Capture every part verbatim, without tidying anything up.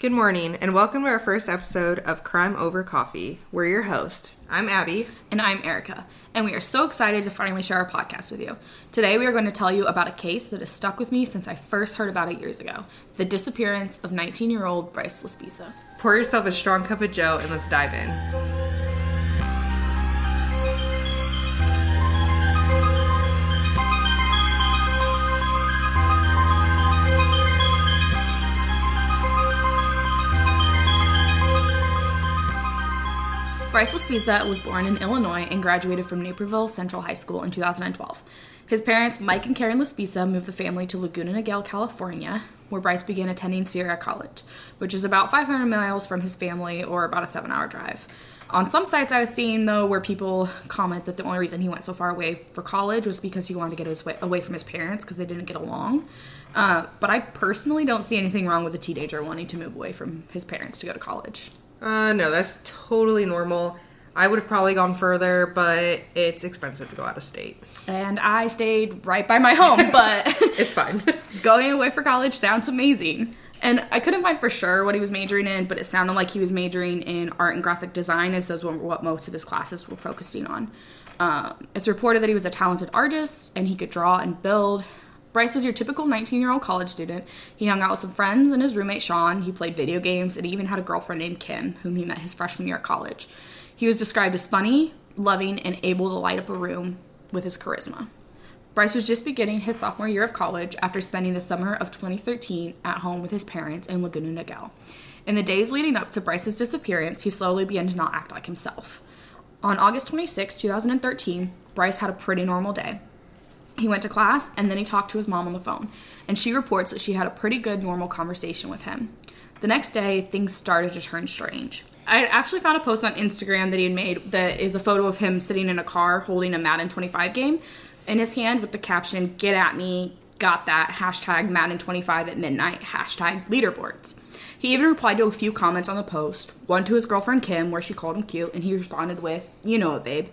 Good morning, and welcome to our first episode of Crime Over Coffee. We're your host. I'm Abby. And I'm Erica. And we are so excited to finally share our podcast with you. Today, we are going to tell you about a case that has stuck with me since I first heard about it years ago. The disappearance of nineteen-year-old Bryce Laspisa. Pour yourself a strong cup of joe and let's dive in. Bryce Laspisa was born in Illinois and graduated from Naperville Central High School in two thousand twelve. His parents, Mike and Karen Laspisa, moved the family to Laguna Niguel, California, where Bryce began attending Sierra College, which is about five hundred miles from his family, or about a seven-hour drive. On some sites I was seeing, though, where people comment that the only reason he went so far away for college was because he wanted to get away from his parents because they didn't get along. Uh, but I personally don't see anything wrong with a teenager wanting to move away from his parents to go to college. Uh, no, that's totally normal. I would have probably gone further, but it's expensive to go out of state. And I stayed right by my home, but... It's fine. Going away for college sounds amazing. And I couldn't find for sure what he was majoring in, but it sounded like he was majoring in art and graphic design, as those were what most of his classes were focusing on. Um, it's reported that he was a talented artist, and he could draw and build. Bryce was your typical nineteen-year-old college student. He hung out with some friends and his roommate, Sean. He played video games, and he even had a girlfriend named Kim, whom he met his freshman year at college. He was described as funny, loving, and able to light up a room with his charisma. Bryce was just beginning his sophomore year of college after spending the summer of twenty thirteen at home with his parents in Laguna Niguel. In the days leading up to Bryce's disappearance, he slowly began to not act like himself. On August twenty-sixth, two thousand thirteen, Bryce had a pretty normal day. He went to class, and then he talked to his mom on the phone, and she reports that she had a pretty good normal conversation with him. The next day, things started to turn strange. I actually found a post on Instagram that he had made that is a photo of him sitting in a car holding a Madden twenty-five game in his hand with the caption, "Get at me, got that, hashtag Madden twenty-five at midnight, hashtag leaderboards." He even replied to a few comments on the post, one to his girlfriend Kim, where she called him cute, and he responded with, "You know it, babe."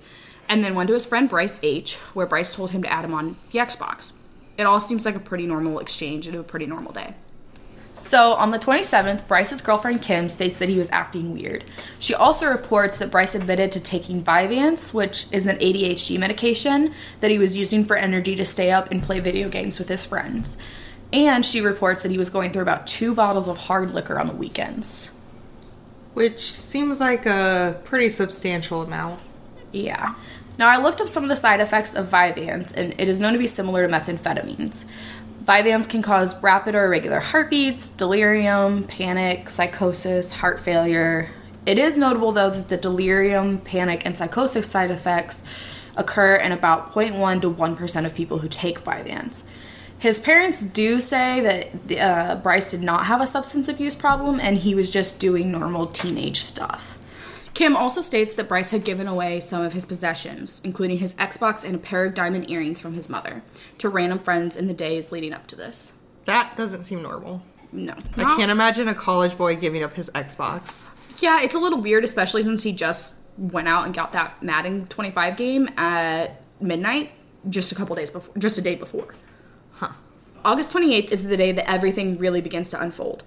And then one to his friend Bryce H, where Bryce told him to add him on the Xbox. It all seems like a pretty normal exchange and a pretty normal day. So on the twenty-seventh, Bryce's girlfriend Kim states that he was acting weird. She also reports that Bryce admitted to taking Vyvanse, which is an A D H D medication that he was using for energy to stay up and play video games with his friends. And she reports that he was going through about two bottles of hard liquor on the weekends. Which seems like a pretty substantial amount. Yeah. Now, I looked up some of the side effects of Vyvanse, and it is known to be similar to methamphetamines. Vyvanse can cause rapid or irregular heartbeats, delirium, panic, psychosis, heart failure. It is notable, though, that the delirium, panic, and psychosis side effects occur in about zero point one to one percent of people who take Vyvanse. His parents do say that uh, Bryce did not have a substance abuse problem, and he was just doing normal teenage stuff. Kim also states that Bryce had given away some of his possessions, including his Xbox and a pair of diamond earrings from his mother, to random friends in the days leading up to this. That doesn't seem normal. No. I not. can't imagine a college boy giving up his Xbox. Yeah, it's a little weird, especially since he just went out and got that Madden twenty-five game at midnight just a couple days before, just a day before. Huh. August twenty-eighth is the day that everything really begins to unfold.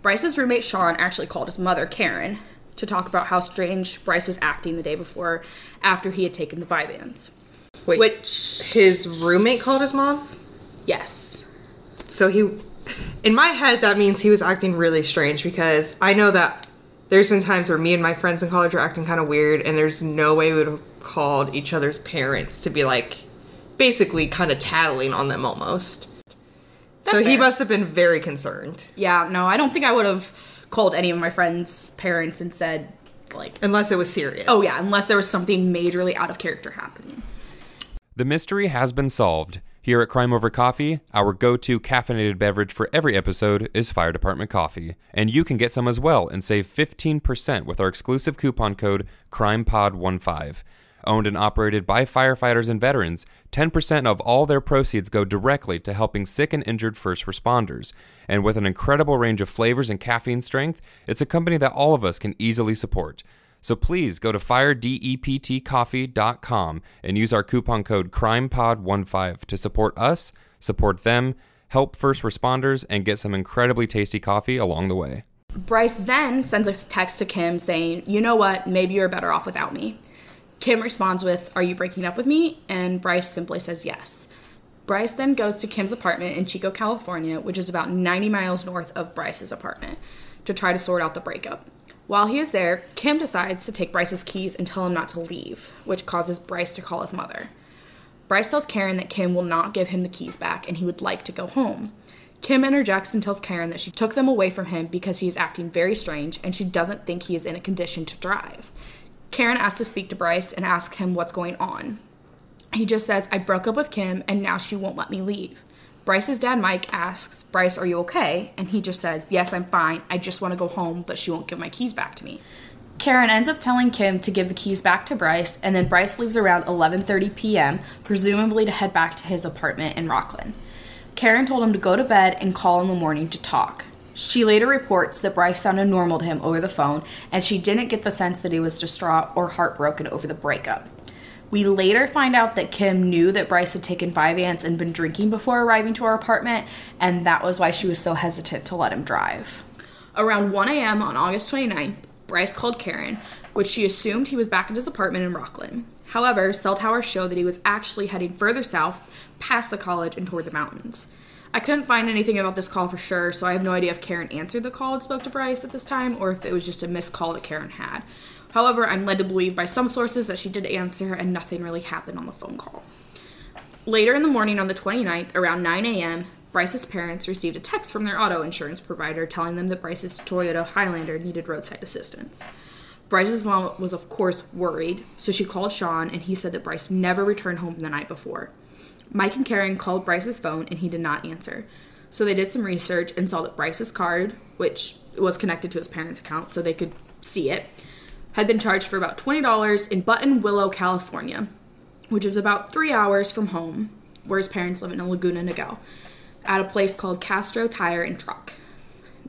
Bryce's roommate, Sean, actually called his mother, Karen, to talk about how strange Bryce was acting the day before after he had taken the Vyvanse. Wait, which... his roommate called his mom? Yes. So he... In my head, that means he was acting really strange, because I know that there's been times where me and my friends in college were acting kind of weird, and there's no way we would have called each other's parents to be, like, basically kind of tattling on them almost. That's so fair. He must have been very concerned. Yeah, no, I don't think I would have... called any of my friends' parents and said, like... Unless it was serious. Oh, yeah, unless there was something majorly out of character happening. The mystery has been solved. Here at Crime Over Coffee, our go-to caffeinated beverage for every episode is Fire Department Coffee. And you can get some as well and save fifteen percent with our exclusive coupon code crime pod fifteen. Owned and operated by firefighters and veterans, ten percent of all their proceeds go directly to helping sick and injured first responders. And with an incredible range of flavors and caffeine strength, it's a company that all of us can easily support. So please go to fire dept coffee dot com and use our coupon code crime pod fifteen to support us, support them, help first responders, and get some incredibly tasty coffee along the way. Bryce then sends a text to Kim saying, you know what, maybe you're better off without me. Kim responds with, are you breaking up with me? And Bryce simply says yes. Bryce then goes to Kim's apartment in Chico, California, which is about ninety miles north of Bryce's apartment, to try to sort out the breakup. While he is there, Kim decides to take Bryce's keys and tell him not to leave, which causes Bryce to call his mother. Bryce tells Karen that Kim will not give him the keys back and he would like to go home. Kim interjects and tells Karen that she took them away from him because he is acting very strange and she doesn't think he is in a condition to drive. Karen asks to speak to Bryce and asks him what's going on. He just says, I broke up with Kim and now she won't let me leave. Bryce's dad, Mike, asks, Bryce, are you okay? And he just says, yes, I'm fine. I just want to go home, but she won't give my keys back to me. Karen ends up telling Kim to give the keys back to Bryce, and then Bryce leaves around eleven thirty p.m., presumably to head back to his apartment in Rockland. Karen told him to go to bed and call in the morning to talk. She later reports that Bryce sounded normal to him over the phone, and she didn't get the sense that he was distraught or heartbroken over the breakup. We later find out that Kim knew that Bryce had taken Vyvanse and been drinking before arriving to our apartment, and that was why she was so hesitant to let him drive. Around one a.m. on August twenty-ninth, Bryce called Karen, which she assumed he was back at his apartment in Rockland. However, cell towers show that he was actually heading further south, past the college and toward the mountains. I couldn't find anything about this call for sure, so I have no idea if Karen answered the call and spoke to Bryce at this time, or if it was just a missed call that Karen had. However, I'm led to believe by some sources that she did answer and nothing really happened on the phone call. Later in the morning on the twenty-ninth, around nine a.m., Bryce's parents received a text from their auto insurance provider telling them that Bryce's Toyota Highlander needed roadside assistance. Bryce's mom was, of course, worried, so she called Sean, and he said that Bryce never returned home the night before. Mike and Karen called Bryce's phone, and he did not answer. So they did some research and saw that Bryce's card, which was connected to his parents' account so they could see it, had been charged for about twenty dollars in Buttonwillow, California, which is about three hours from home, where his parents live in Laguna Niguel, at a place called Castro Tire and Truck.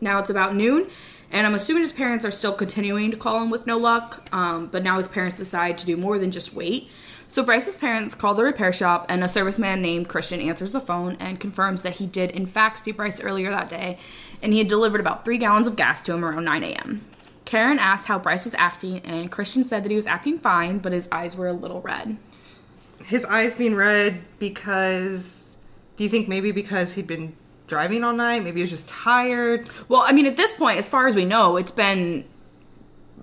Now it's about noon, and I'm assuming his parents are still continuing to call him with no luck, um, but now his parents decide to do more than just wait. So Bryce's parents call the repair shop, and a serviceman named Christian answers the phone and confirms that he did, in fact, see Bryce earlier that day, and he had delivered about three gallons of gas to him around nine a.m. Karen asked how Bryce was acting, and Christian said that he was acting fine, but his eyes were a little red. His eyes being red because, do you think maybe because he'd been driving all night? Maybe he was just tired? Well, I mean, at this point, as far as we know, it's been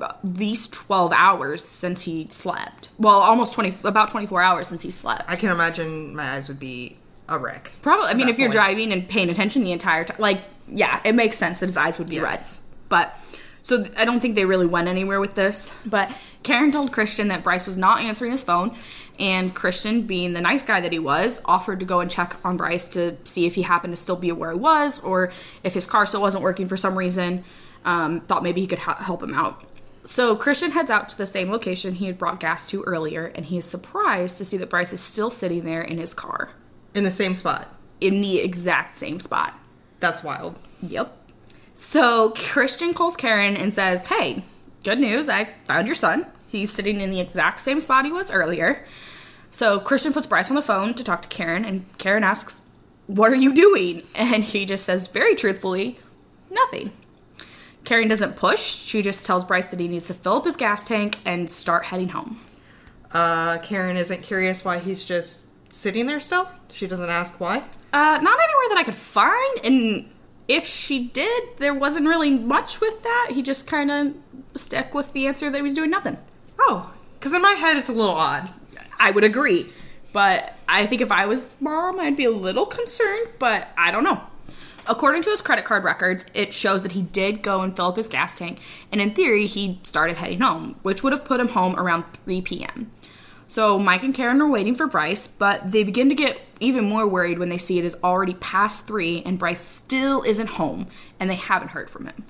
at least twelve hours since he slept. Well, almost twenty, about twenty-four hours since he slept. I can imagine my eyes would be a wreck. Probably. I mean, if point. You're driving and paying attention the entire time, like, yeah, it makes sense that his eyes would be yes. red. But, so I don't think they really went anywhere with this. But Karen told Christian that Bryce was not answering his phone, and Christian, being the nice guy that he was, offered to go and check on Bryce to see if he happened to still be where he was, or if his car still wasn't working for some reason. Um, thought maybe he could ha- help him out. So Christian heads out to the same location he had brought gas to earlier, and he is surprised to see that Bryce is still sitting there in his car. In the same spot? In the exact same spot. That's wild. Yep. So Christian calls Karen and says, hey, good news, I found your son. He's sitting in the exact same spot he was earlier. So Christian puts Bryce on the phone to talk to Karen, and Karen asks, what are you doing? And he just says, very truthfully, nothing. Karen doesn't push. She just tells Bryce that he needs to fill up his gas tank and start heading home. Uh, Karen isn't curious why he's just sitting there still? She doesn't ask why? Uh, not anywhere that I could find. And if she did, there wasn't really much with that. He just kind of stuck with the answer that he was doing nothing. Oh, because in my head it's a little odd. I would agree. But I think if I was mom, I'd be a little concerned, but I don't know. According to his credit card records, it shows that he did go and fill up his gas tank, and in theory, he started heading home, which would have put him home around three p.m. So Mike and Karen are waiting for Bryce, but they begin to get even more worried when they see it is already past three, and Bryce still isn't home, and they haven't heard from him.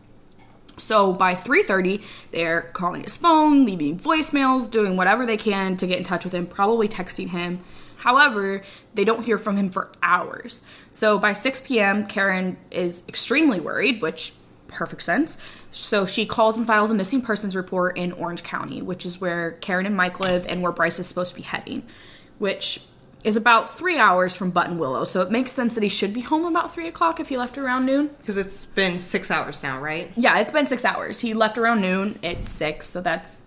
So by three thirty, they're calling his phone, leaving voicemails, doing whatever they can to get in touch with him, probably texting him. However, they don't hear from him for hours. So by six p.m., Karen is extremely worried, which perfect sense. So she calls and files a missing persons report in Orange County, which is where Karen and Mike live and where Bryce is supposed to be heading, which is about three hours from Buttonwillow, so it makes sense that he should be home about three o'clock if he left around noon. Because it's been six hours now, right? Yeah, it's been six hours. He left around noon at six, so that's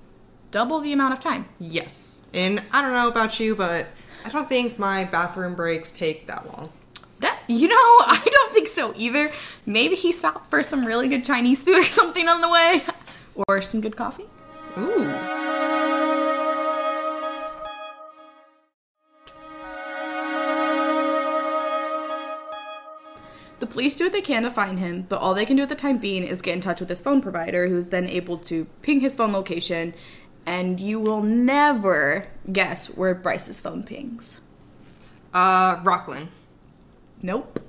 double the amount of time. Yes. And I don't know about you, but I don't think my bathroom breaks take that long. That, you know, I don't think so either. Maybe he stopped for some really good Chinese food or something on the way. Or some good coffee. Ooh. The police do what they can to find him, but all they can do at the time being is get in touch with his phone provider, who's then able to ping his phone location, and you will never guess where Bryce's phone pings. Uh, Rockland. Nope.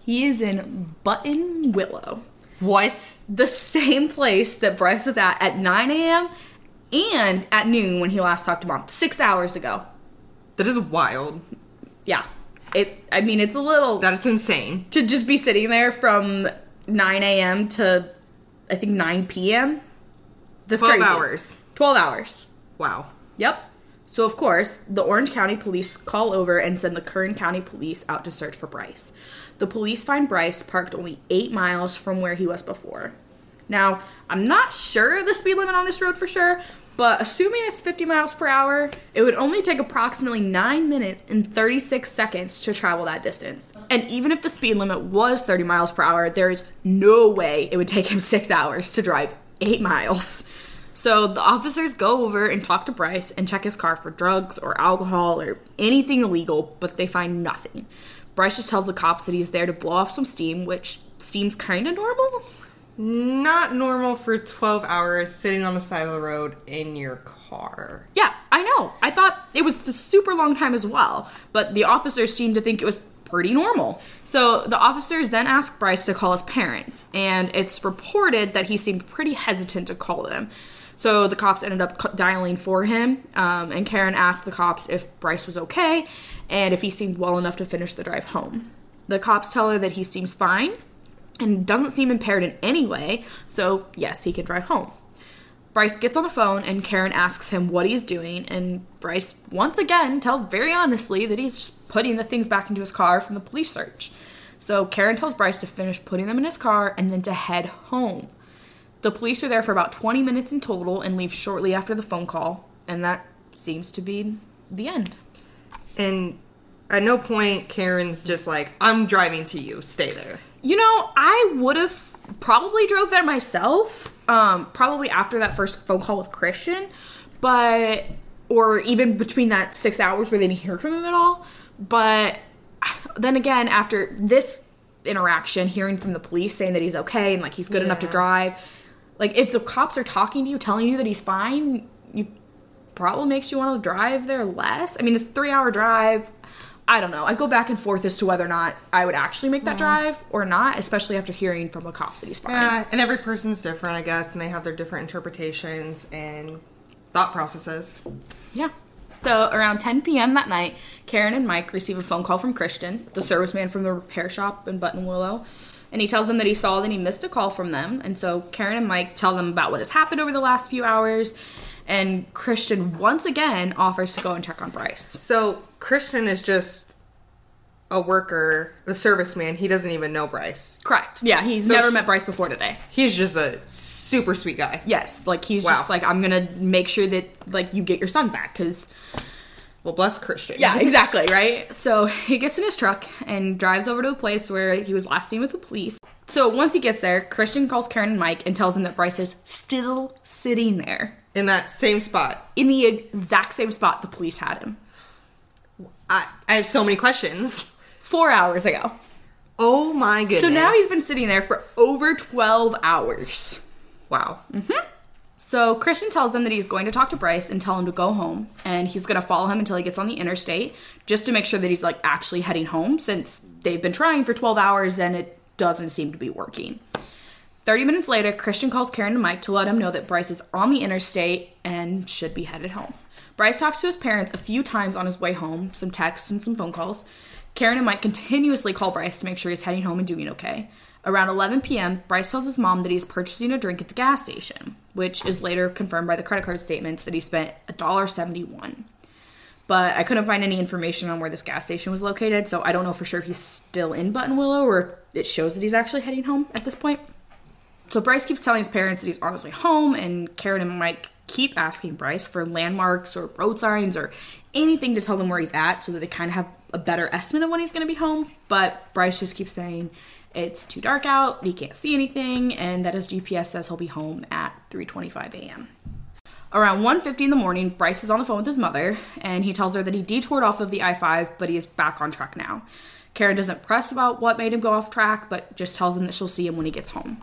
He is in Buttonwillow. What? The same place that Bryce was at at nine a.m. and at noon when he last talked to Mom. Six hours ago. That is wild. Yeah. It. I mean, it's a little... That's insane. To just be sitting there from nine a.m. to, I think, nine p.m. That's crazy. twelve hours. twelve hours. Wow. Yep. So, of course, the Orange County police call over and send the Kern County police out to search for Bryce. The police find Bryce parked only eight miles from where he was before. Now, I'm not sure the speed limit on this road for sure, but assuming it's fifty miles per hour, it would only take approximately nine minutes and thirty-six seconds to travel that distance. And even if the speed limit was thirty miles per hour, there is no way it would take him six hours to drive eight miles. So the officers go over and talk to Bryce and check his car for drugs or alcohol or anything illegal, but they find nothing. Bryce just tells the cops that he's there to blow off some steam, which seems kind of normal. Not normal for twelve hours sitting on the side of the road in your car. Yeah, I know. I thought it was the super long time as well, but the officers seemed to think it was pretty normal. So the officers then ask Bryce to call his parents, and it's reported that he seemed pretty hesitant to call them. So the cops ended up dialing for him, um, and Karen asked the cops if Bryce was okay and if he seemed well enough to finish the drive home. The cops tell her that he seems fine and doesn't seem impaired in any way, so yes, he can drive home. Bryce gets on the phone, and Karen asks him what he's doing, and Bryce once again tells very honestly that he's just putting the things back into his car from the police search. So Karen tells Bryce to finish putting them in his car and then to head home. The police are there for about twenty minutes in total and leave shortly after the phone call, and that seems to be the end. And at no point, Karen's just like, I'm driving to you, stay there. You know, I would have probably drove there myself, um, probably after that first phone call with Christian, but, or even between that six hours where they didn't hear from him at all, but then again, after this interaction, hearing from the police saying that he's okay and, like, he's good yeah. enough to drive... Like, if the cops are talking to you, telling you that he's fine, you probably makes you want to drive there less. I mean, it's a three-hour drive. I don't know. I go back and forth as to whether or not I would actually make that yeah. drive or not, especially after hearing from the cops that he's fine. Yeah, and every person's different, I guess, and they have their different interpretations and thought processes. Yeah. So, around ten p.m. that night, Karen and Mike receive a phone call from Christian, the serviceman from the repair shop in Buttonwillow. And he tells them that he saw that he missed a call from them. And so Karen and Mike tell them about what has happened over the last few hours. And Christian, once again, offers to go and check on Bryce. So Christian is just a worker, the serviceman. He doesn't even know Bryce. Correct. Yeah, he's so never met Bryce before today. He's just a super sweet guy. Yes, like he's wow. just like, I'm going to make sure that like you get your son back because... Well, bless Christian. Yeah, exactly, right? So he gets in his truck and drives over to the place where he was last seen with the police. So once he gets there, Christian calls Karen and Mike and tells them that Bryce is still sitting there. In that same spot. In the exact same spot the police had him. I, I have so many questions. Four hours ago. Oh my goodness. So now he's been sitting there for over twelve hours. Wow. Mm-hmm. So Christian tells them that he's going to talk to Bryce and tell him to go home, and he's going to follow him until he gets on the interstate just to make sure that he's, like, actually heading home since they've been trying for twelve hours and it doesn't seem to be working. thirty minutes later, Christian calls Karen and Mike to let him know that Bryce is on the interstate and should be headed home. Bryce talks to his parents a few times on his way home, some texts and some phone calls. Karen and Mike continuously call Bryce to make sure he's heading home and doing okay. Around eleven p.m., Bryce tells his mom that he's purchasing a drink at the gas station, which is later confirmed by the credit card statements that he spent one dollar and seventy-one cents. But I couldn't find any information on where this gas station was located, so I don't know for sure if he's still in Buttonwillow or it shows that he's actually heading home at this point. So Bryce keeps telling his parents that he's on his way home, and Karen and Mike keep asking Bryce for landmarks or road signs or anything to tell them where he's at so that they kind of have a better estimate of when he's going to be home. But Bryce just keeps saying it's too dark out, he can't see anything, and that his G P S says he'll be home at three twenty-five a.m. Around one fifty in the morning, Bryce is on the phone with his mother, and he tells her that he detoured off of the I five, but he is back on track now. Karen doesn't press about what made him go off track, but just tells him that she'll see him when he gets home.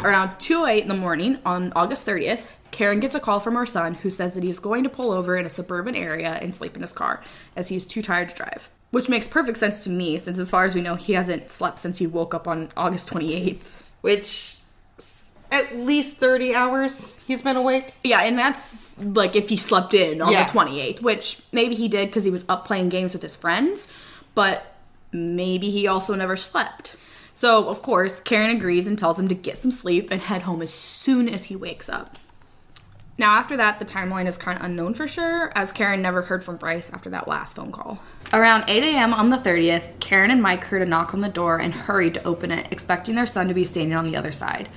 Around two oh eight in the morning, on August thirtieth, Karen gets a call from her son who says that he's going to pull over in a suburban area and sleep in his car, as he's too tired to drive. Which makes perfect sense to me, since as far as we know, he hasn't slept since he woke up on August twenty-eighth. Which... at least thirty hours he's been awake. Yeah, and that's, like, if he slept in on yeah. the twenty-eighth, which maybe he did because he was up playing games with his friends, but maybe he also never slept. So, of course, Karen agrees and tells him to get some sleep and head home as soon as he wakes up. Now, after that, the timeline is kind of unknown for sure, as Karen never heard from Bryce after that last phone call. Around eight a.m. on the thirtieth, Karen and Mike heard a knock on the door and hurried to open it, expecting their son to be standing on the other side.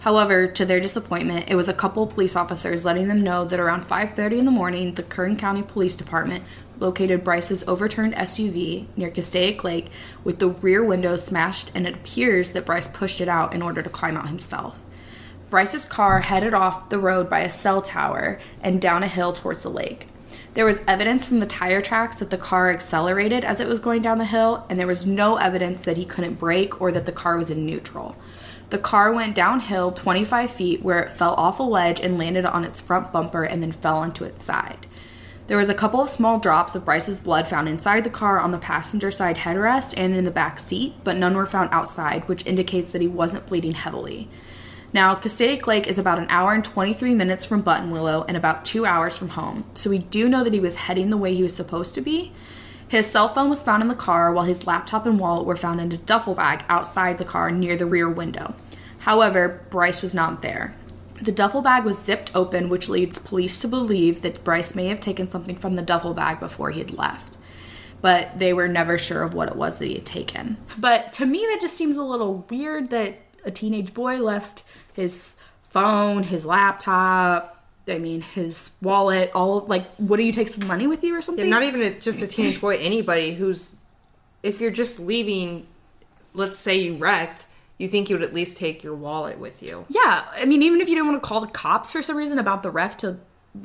However, to their disappointment, it was a couple of police officers letting them know that around five thirty in the morning, the Kern County Police Department located Bryce's overturned S U V near Castaic Lake with the rear window smashed, and it appears that Bryce pushed it out in order to climb out himself. Bryce's car headed off the road by a cell tower and down a hill towards the lake. There was evidence from the tire tracks that the car accelerated as it was going down the hill, and there was no evidence that he couldn't brake or that the car was in neutral. The car went downhill twenty-five feet where it fell off a ledge and landed on its front bumper and then fell onto its side. There was a couple of small drops of Bryce's blood found inside the car on the passenger side headrest and in the back seat, but none were found outside, which indicates that he wasn't bleeding heavily. Now, Castaic Lake is about an hour and twenty-three minutes from Buttonwillow and about two hours from home, so we do know that he was heading the way he was supposed to be. His cell phone was found in the car, while his laptop and wallet were found in a duffel bag outside the car near the rear window. However, Bryce was not there. The duffel bag was zipped open, which leads police to believe that Bryce may have taken something from the duffel bag before he had left. But they were never sure of what it was that he had taken. But to me, that just seems a little weird that a teenage boy left his phone, his laptop... I mean, his wallet, all of, like, what do you take some money with you or something? Yeah, not even a, just a teenage boy, anybody who's, if you're just leaving, let's say you wrecked, you think you would at least take your wallet with you. Yeah, I mean, even if you didn't want to call the cops for some reason about the wreck to,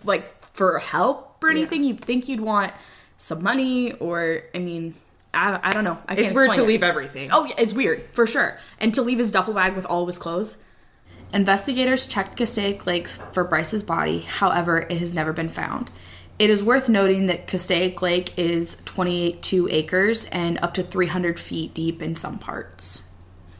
like, for help or anything, yeah. You'd think you'd want some money or, I mean... I, I don't know. I can't it's weird to it. leave everything. Oh, yeah, it's weird, for sure. And to leave his duffel bag with all of his clothes. Investigators checked Castaic Lake for Bryce's body, however, it has never been found. It is worth noting that Castaic Lake is twenty-two acres and up to three hundred feet deep in some parts.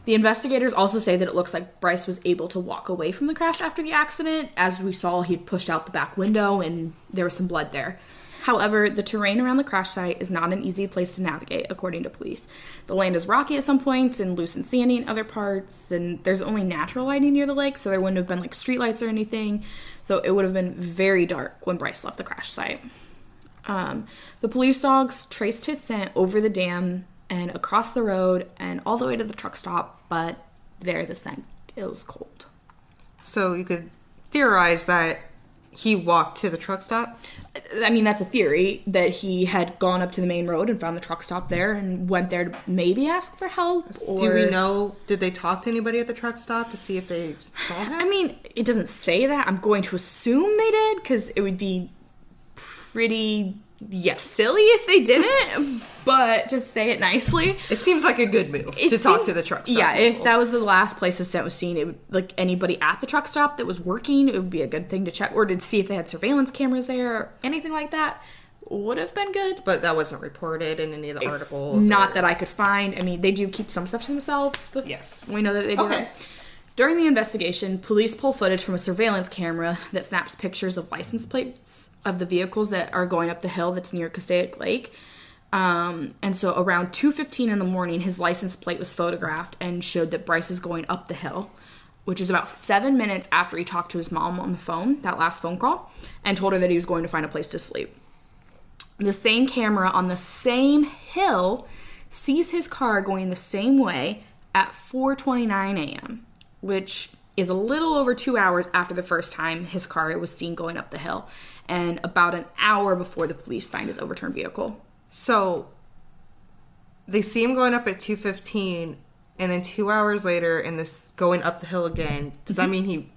The investigators also say that it looks like Bryce was able to walk away from the crash after the accident. As we saw, he pushed out the back window and there was some blood there. However, the terrain around the crash site is not an easy place to navigate, according to police. The land is rocky at some points and loose and sandy in other parts, and there's only natural lighting near the lake, so there wouldn't have been, like, streetlights or anything, so it would have been very dark when Bryce left the crash site. Um, the police dogs traced his scent over the dam and across the road and all the way to the truck stop, but there the scent, it was cold. So you could theorize that he walked to the truck stop? I mean, that's a theory, that he had gone up to the main road and found the truck stop there and went there to maybe ask for help. Or... do we know, did they talk to anybody at the truck stop to see if they saw him? I mean, it doesn't say that. I'm going to assume they did, because it would be pretty yes. silly if they didn't, but to say it nicely. It seems like a good move it to seems, talk to the truck stop. Yeah, people. If that was the last place the scent was seen, it would, like, anybody at the truck stop that was working, it would be a good thing to check, or to see if they had surveillance cameras there, or anything like that would have been good. But that wasn't reported in any of the it's articles. Not or... that I could find. I mean, they do keep some stuff to themselves. Yes. We know that they do. Okay. During the investigation, police pull footage from a surveillance camera that snaps pictures of license plates of the vehicles that are going up the hill that's near Castaic Lake. Um, and so around two fifteen in the morning, his license plate was photographed and showed that Bryce is going up the hill, which is about seven minutes after he talked to his mom on the phone, that last phone call, and told her that he was going to find a place to sleep. the same camera on the same hill sees his car going the same way at four twenty-nine a m, which is a little over two hours after the first time his car was seen going up the hill, and about an hour before the police find his overturned vehicle. So they see him going up at two fifteen, and then two hours later, and this going up the hill again. Does that mean he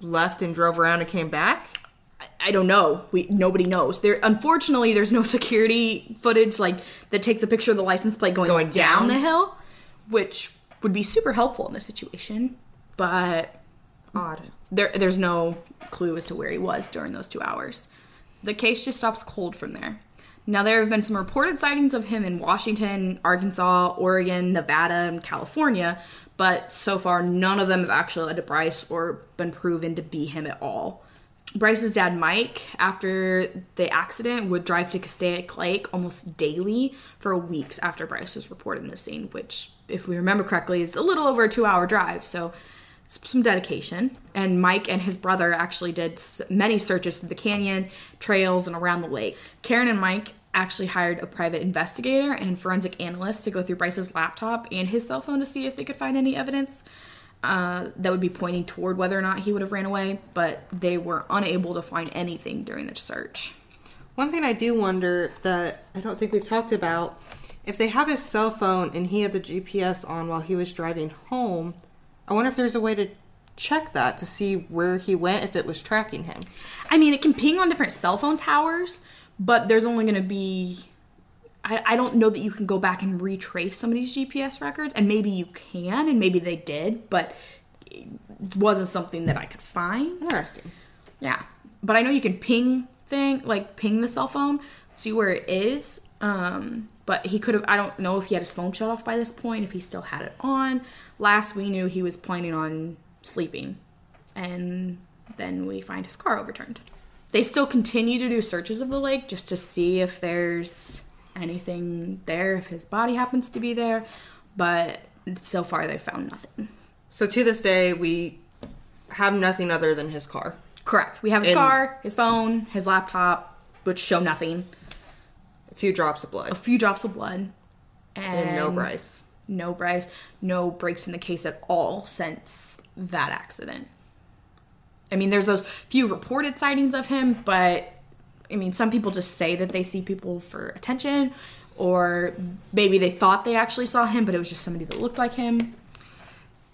left and drove around and came back? I don't know. We nobody knows. There, unfortunately, there's no security footage like that takes a picture of the license plate going, going down, down the hill, which would be super helpful in this situation. But odd. There, there's no clue as to where he was during those two hours. The case just stops cold from there. Now, there have been some reported sightings of him in Washington, Arkansas, Oregon, Nevada, and California, but so far, none of them have actually led to Bryce or been proven to be him at all. Bryce's dad, Mike, after the accident, would drive to Castaic Lake almost daily for weeks after Bryce was reported missing, which, if we remember correctly, is a little over a two-hour drive, so some dedication. And Mike and his brother actually did many searches through the canyon, trails, and around the lake. Karen and Mike actually hired a private investigator and forensic analyst to go through Bryce's laptop and his cell phone to see if they could find any evidence uh, that would be pointing toward whether or not he would have ran away, but they were unable to find anything during the search. One thing I do wonder that I don't think we've talked about, if they have his cell phone and he had the G P S on while he was driving home, I wonder if there's a way to check that to see where he went, if it was tracking him. I mean, it can ping on different cell phone towers, but there's only going to be... I, I don't know that you can go back and retrace somebody's G P S records, and maybe you can, and maybe they did, but it wasn't something that I could find. Interesting. Yeah. But I know you can ping thing, like ping the cell phone, see where it is, um... but he could have, I don't know if he had his phone shut off by this point, if he still had it on. Last we knew, he was planning on sleeping. And then we find his car overturned. They still continue to do searches of the lake just to see if there's anything there, if his body happens to be there. But so far, they found nothing. So to this day, we have nothing other than his car. Correct. We have his and- car, his phone, his laptop, which show nothing. A few drops of blood. A few drops of blood. And, and no Bryce. No Bryce. No breaks in the case at all since that accident. I mean, there's those few reported sightings of him, but, I mean, some people just say that they see people for attention, or maybe they thought they actually saw him, but it was just somebody that looked like him.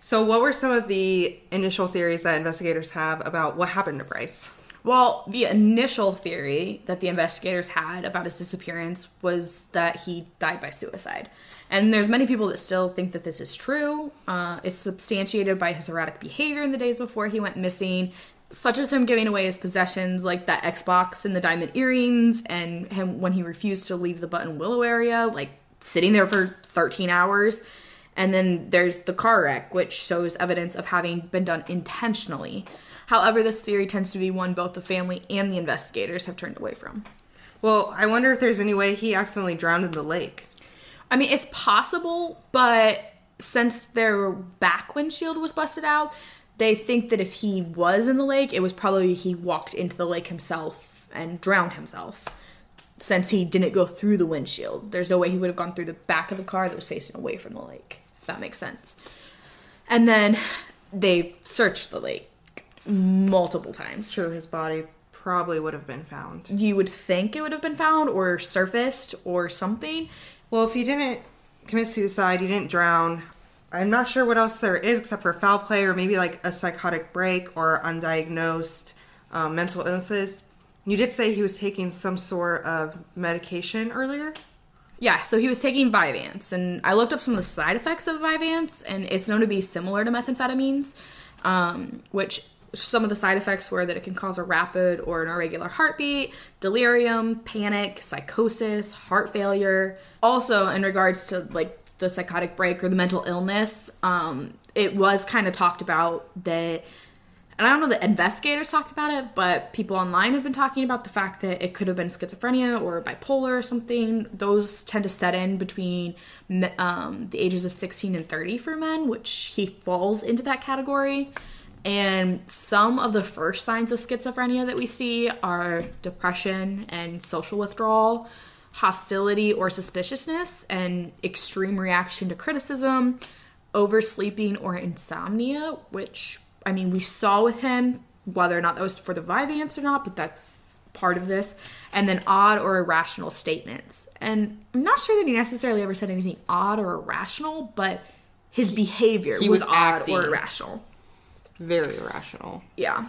So what were some of the initial theories that investigators have about what happened to Bryce? Well, the initial theory that the investigators had about his disappearance was that he died by suicide. And there's many people that still think that this is true. Uh, it's substantiated by his erratic behavior in the days before he went missing, such as him giving away his possessions, like that Xbox and the diamond earrings, and him when he refused to leave the Buttonwillow area, like sitting there for thirteen hours. And then there's the car wreck, which shows evidence of having been done intentionally. However, this theory tends to be one both the family and the investigators have turned away from. Well, I wonder if there's any way he accidentally drowned in the lake. I mean, it's possible, but since their back windshield was busted out, they think that if he was in the lake, it was probably he walked into the lake himself and drowned himself, since he didn't go through the windshield. There's no way he would have gone through the back of the car that was facing away from the lake, if that makes sense. And then they've searched the lake multiple times. True, his body probably would have been found. You would think it would have been found or surfaced or something. Well, if he didn't commit suicide, he didn't drown. I'm not sure what else there is except for foul play or maybe like a psychotic break or undiagnosed um, mental illnesses. You did say he was taking some sort of medication earlier? Yeah, so he was taking Vyvanse, and I looked up some of the side effects of Vyvanse, and it's known to be similar to methamphetamines, um, which... some of the side effects were that it can cause a rapid or an irregular heartbeat, delirium, panic, psychosis, heart failure. Also, in regards to, like, the psychotic break or the mental illness, um, it was kind of talked about that, and I don't know that investigators talked about it, but people online have been talking about the fact that it could have been schizophrenia or bipolar or something. Those tend to set in between um, the ages of sixteen and thirty for men, which he falls into that category. And some of the first signs of schizophrenia that we see are depression and social withdrawal, hostility or suspiciousness, and extreme reaction to criticism, oversleeping or insomnia, which, I mean, we saw with him, whether or not that was for the Vyvanse or not, but that's part of this. And then odd or irrational statements. And I'm not sure that he necessarily ever said anything odd or irrational, but his behavior he, he was, was odd or irrational. Very irrational. Yeah.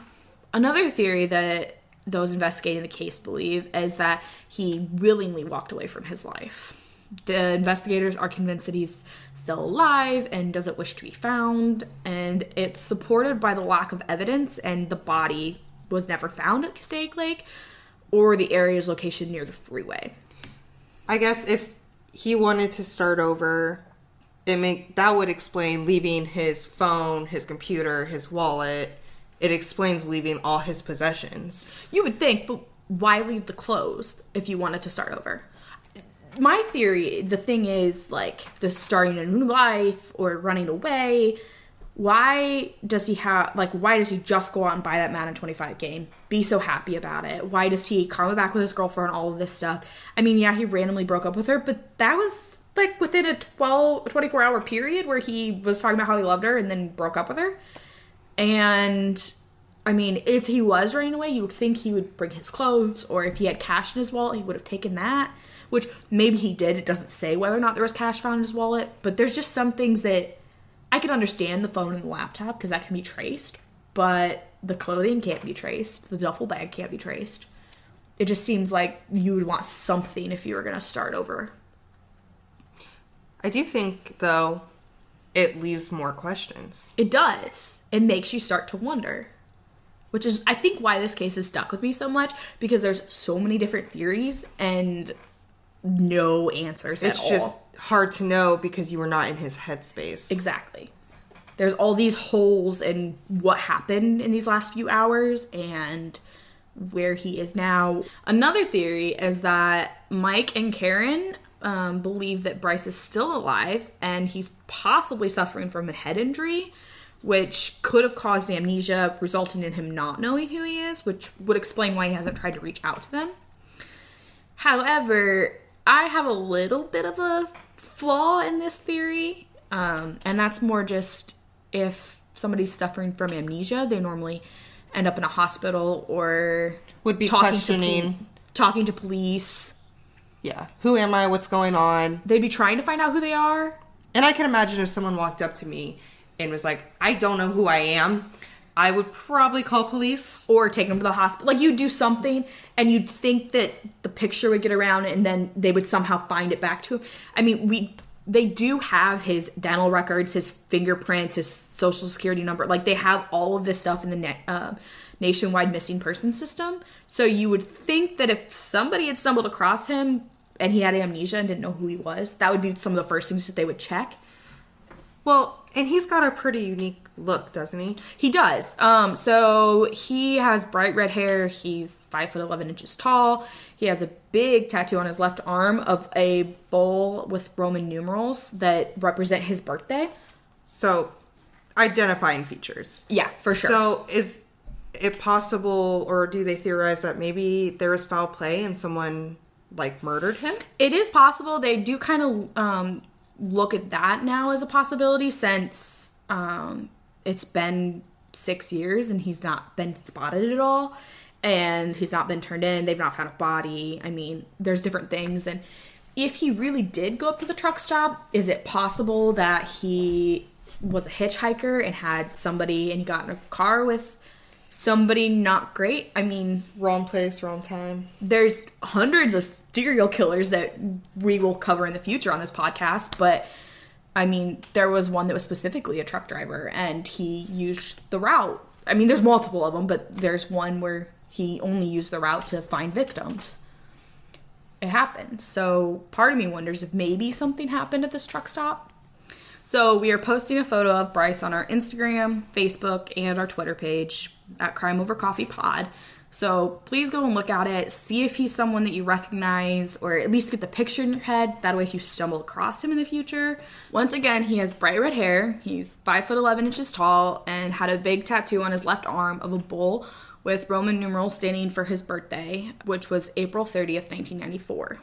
Another theory that those investigating the case believe is that he willingly walked away from his life. The investigators are convinced that he's still alive and doesn't wish to be found, and it's supported by the lack of evidence, and the body was never found at Castaic Lake or the area's location near the freeway. I guess if he wanted to start over, it make, that would explain leaving his phone, his computer, his wallet. It explains leaving all his possessions. You would think, but why leave the clothes if you wanted to start over? My theory, the thing is, like, the starting a new life or running away, why does he have, like, why does he just go out and buy that Madden twenty-five game, be so happy about it? Why does he come back with his girlfriend, all of this stuff? I mean, yeah, he randomly broke up with her, but that was, like, within a twelve, twenty-four-hour period where he was talking about how he loved her and then broke up with her. And, I mean, if he was running away, you would think he would bring his clothes, or if he had cash in his wallet, he would have taken that. Which maybe he did. It doesn't say whether or not there was cash found in his wallet. But there's just some things that I can understand, the phone and the laptop, because that can be traced. But the clothing can't be traced. The duffel bag can't be traced. It just seems like you would want something if you were going to start over. I do think, though, it leaves more questions. It does. It makes you start to wonder. Which is, I think, why this case has stuck with me so much. Because there's so many different theories and no answers at all. It's just hard to know because you were not in his headspace. Exactly. There's all these holes in what happened in these last few hours and where he is now. Another theory is that Mike and Karen um, believe that Bryce is still alive and he's possibly suffering from a head injury, which could have caused amnesia, resulting in him not knowing who he is, which would explain why he hasn't tried to reach out to them. However, I have a little bit of a flaw in this theory, um, and that's more just if somebody's suffering from amnesia, they normally end up in a hospital or would be talking questioning, to pol- talking to police. Yeah, who am I? What's going on? They'd be trying to find out who they are. And I can imagine if someone walked up to me and was like, "I don't know who I am," I would probably call police. Or take them to the hospital. Like, you'd do something, and you'd think that the picture would get around, and then they would somehow find it back to him. I mean, we they do have his dental records, his fingerprints, his social security number. Like, they have all of this stuff in the na- uh, nationwide missing person system. So you would think that if somebody had stumbled across him, and he had amnesia and didn't know who he was, that would be some of the first things that they would check. Well, and he's got a pretty unique look, doesn't he? He does. Um, so he has bright red hair. He's five foot eleven inches tall. He has a big tattoo on his left arm of a bull with Roman numerals that represent his birthday. So, identifying features. Yeah, for sure. So, is it possible, or do they theorize that maybe there was foul play and someone, like, murdered him? It is possible. They do kind of um, look at that now as a possibility since Um, it's been six years and he's not been spotted at all, and he's not been turned in. They've not found a body. I mean, there's different things. And if he really did go up to the truck stop, is it possible that he was a hitchhiker and had somebody and he got in a car with somebody not great? I mean, wrong place, wrong time. There's hundreds of serial killers that we will cover in the future on this podcast, but I mean, there was one that was specifically a truck driver, and he used the route. I mean, there's multiple of them, but there's one where he only used the route to find victims. It happened. So part of me wonders if maybe something happened at this truck stop. So we are posting a photo of Bryce on our Instagram, Facebook, and our Twitter page at Crime Over Coffee Pod. So please go and look at it. See if he's someone that you recognize, or at least get the picture in your head. That way, if you stumble across him in the future. Once again, he has bright red hair. He's five foot eleven inches tall and had a big tattoo on his left arm of a bull with Roman numerals standing for his birthday, which was April thirtieth, nineteen ninety-four.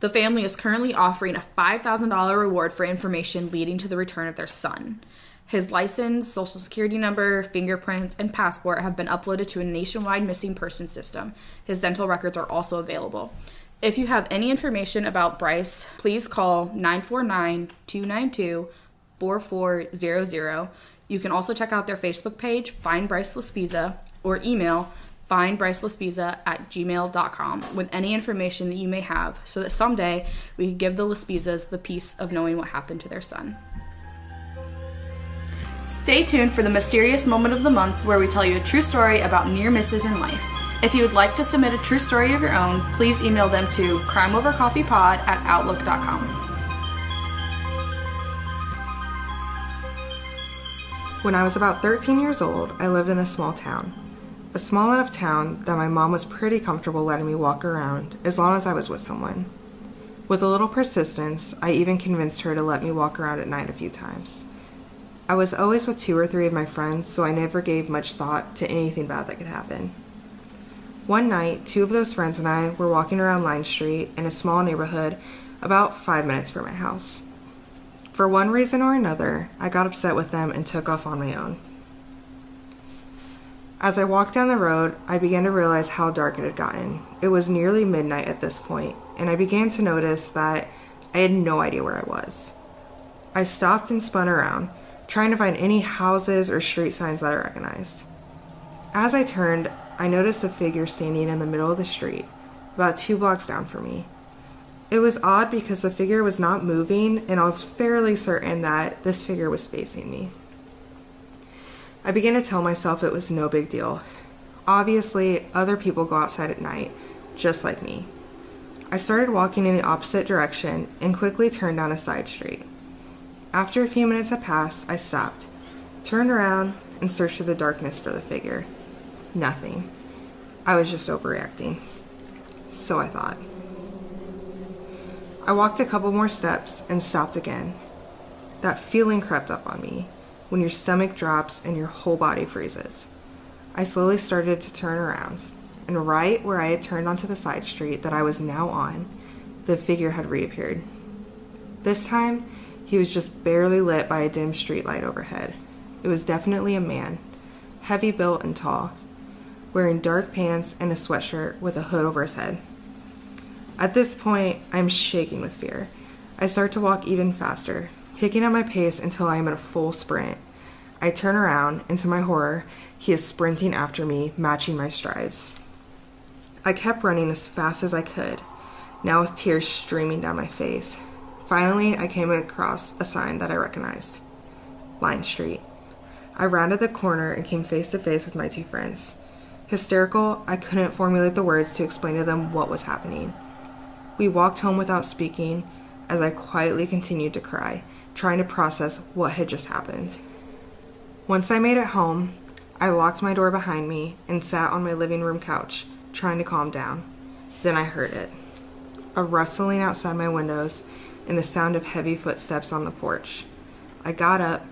The family is currently offering a five thousand dollars reward for information leading to the return of their son. His license, social security number, fingerprints, and passport have been uploaded to a nationwide missing person system. His dental records are also available. If you have any information about Bryce, please call nine four nine, two nine two, four four zero zero. You can also check out their Facebook page, Find Bryce Laspisa, or email find bryce laspisa at gmail dot com with any information that you may have, so that someday we can give the Laspisas the peace of knowing what happened to their son. Stay tuned for the mysterious moment of the month, where we tell you a true story about near misses in life. If you would like to submit a true story of your own, please email them to crime over coffee pod at outlook dot com. When I was about thirteen years old, I lived in a small town. A small enough town that my mom was pretty comfortable letting me walk around as long as I was with someone. With a little persistence, I even convinced her to let me walk around at night a few times. I was always with two or three of my friends, so I never gave much thought to anything bad that could happen. One night, two of those friends and I were walking around Line Street in a small neighborhood about five minutes from my house. For one reason or another, I got upset with them and took off on my own. As I walked down the road, I began to realize how dark it had gotten. It was nearly midnight at this point, and I began to notice that I had no idea where I was. I stopped and spun around, trying to find any houses or street signs that I recognized. As I turned, I noticed a figure standing in the middle of the street, about two blocks down from me. It was odd because the figure was not moving, and I was fairly certain that this figure was facing me. I began to tell myself it was no big deal. Obviously, other people go outside at night, just like me. I started walking in the opposite direction and quickly turned down a side street. After a few minutes had passed, I stopped, turned around, and searched through the darkness for the figure. Nothing. I was just overreacting. So I thought. I walked a couple more steps and stopped again. That feeling crept up on me, when your stomach drops and your whole body freezes. I slowly started to turn around, and right where I had turned onto the side street that I was now on, the figure had reappeared. This time, he was just barely lit by a dim streetlight overhead. It was definitely a man, heavy built and tall, wearing dark pants and a sweatshirt with a hood over his head. At this point, I'm shaking with fear. I start to walk even faster, picking up my pace until I am in a full sprint. I turn around, and to my horror, he is sprinting after me, matching my strides. I kept running as fast as I could, now with tears streaming down my face. Finally, I came across a sign that I recognized. Line Street. I rounded the corner and came face to face with my two friends. Hysterical, I couldn't formulate the words to explain to them what was happening. We walked home without speaking, as I quietly continued to cry, trying to process what had just happened. Once I made it home, I locked my door behind me and sat on my living room couch, trying to calm down. Then I heard it. A rustling outside my windows, and the sound of heavy footsteps on the porch. I got up,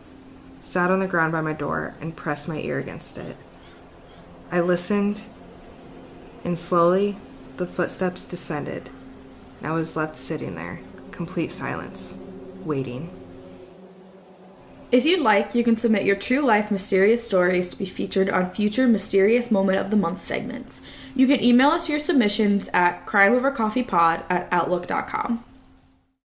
sat on the ground by my door, and pressed my ear against it. I listened, and slowly the footsteps descended, and I was left sitting there, complete silence, waiting. If you'd like, you can submit your true life mysterious stories to be featured on future Mysterious Moment of the Month segments. You can email us your submissions at crime over coffee pod at outlook dot com.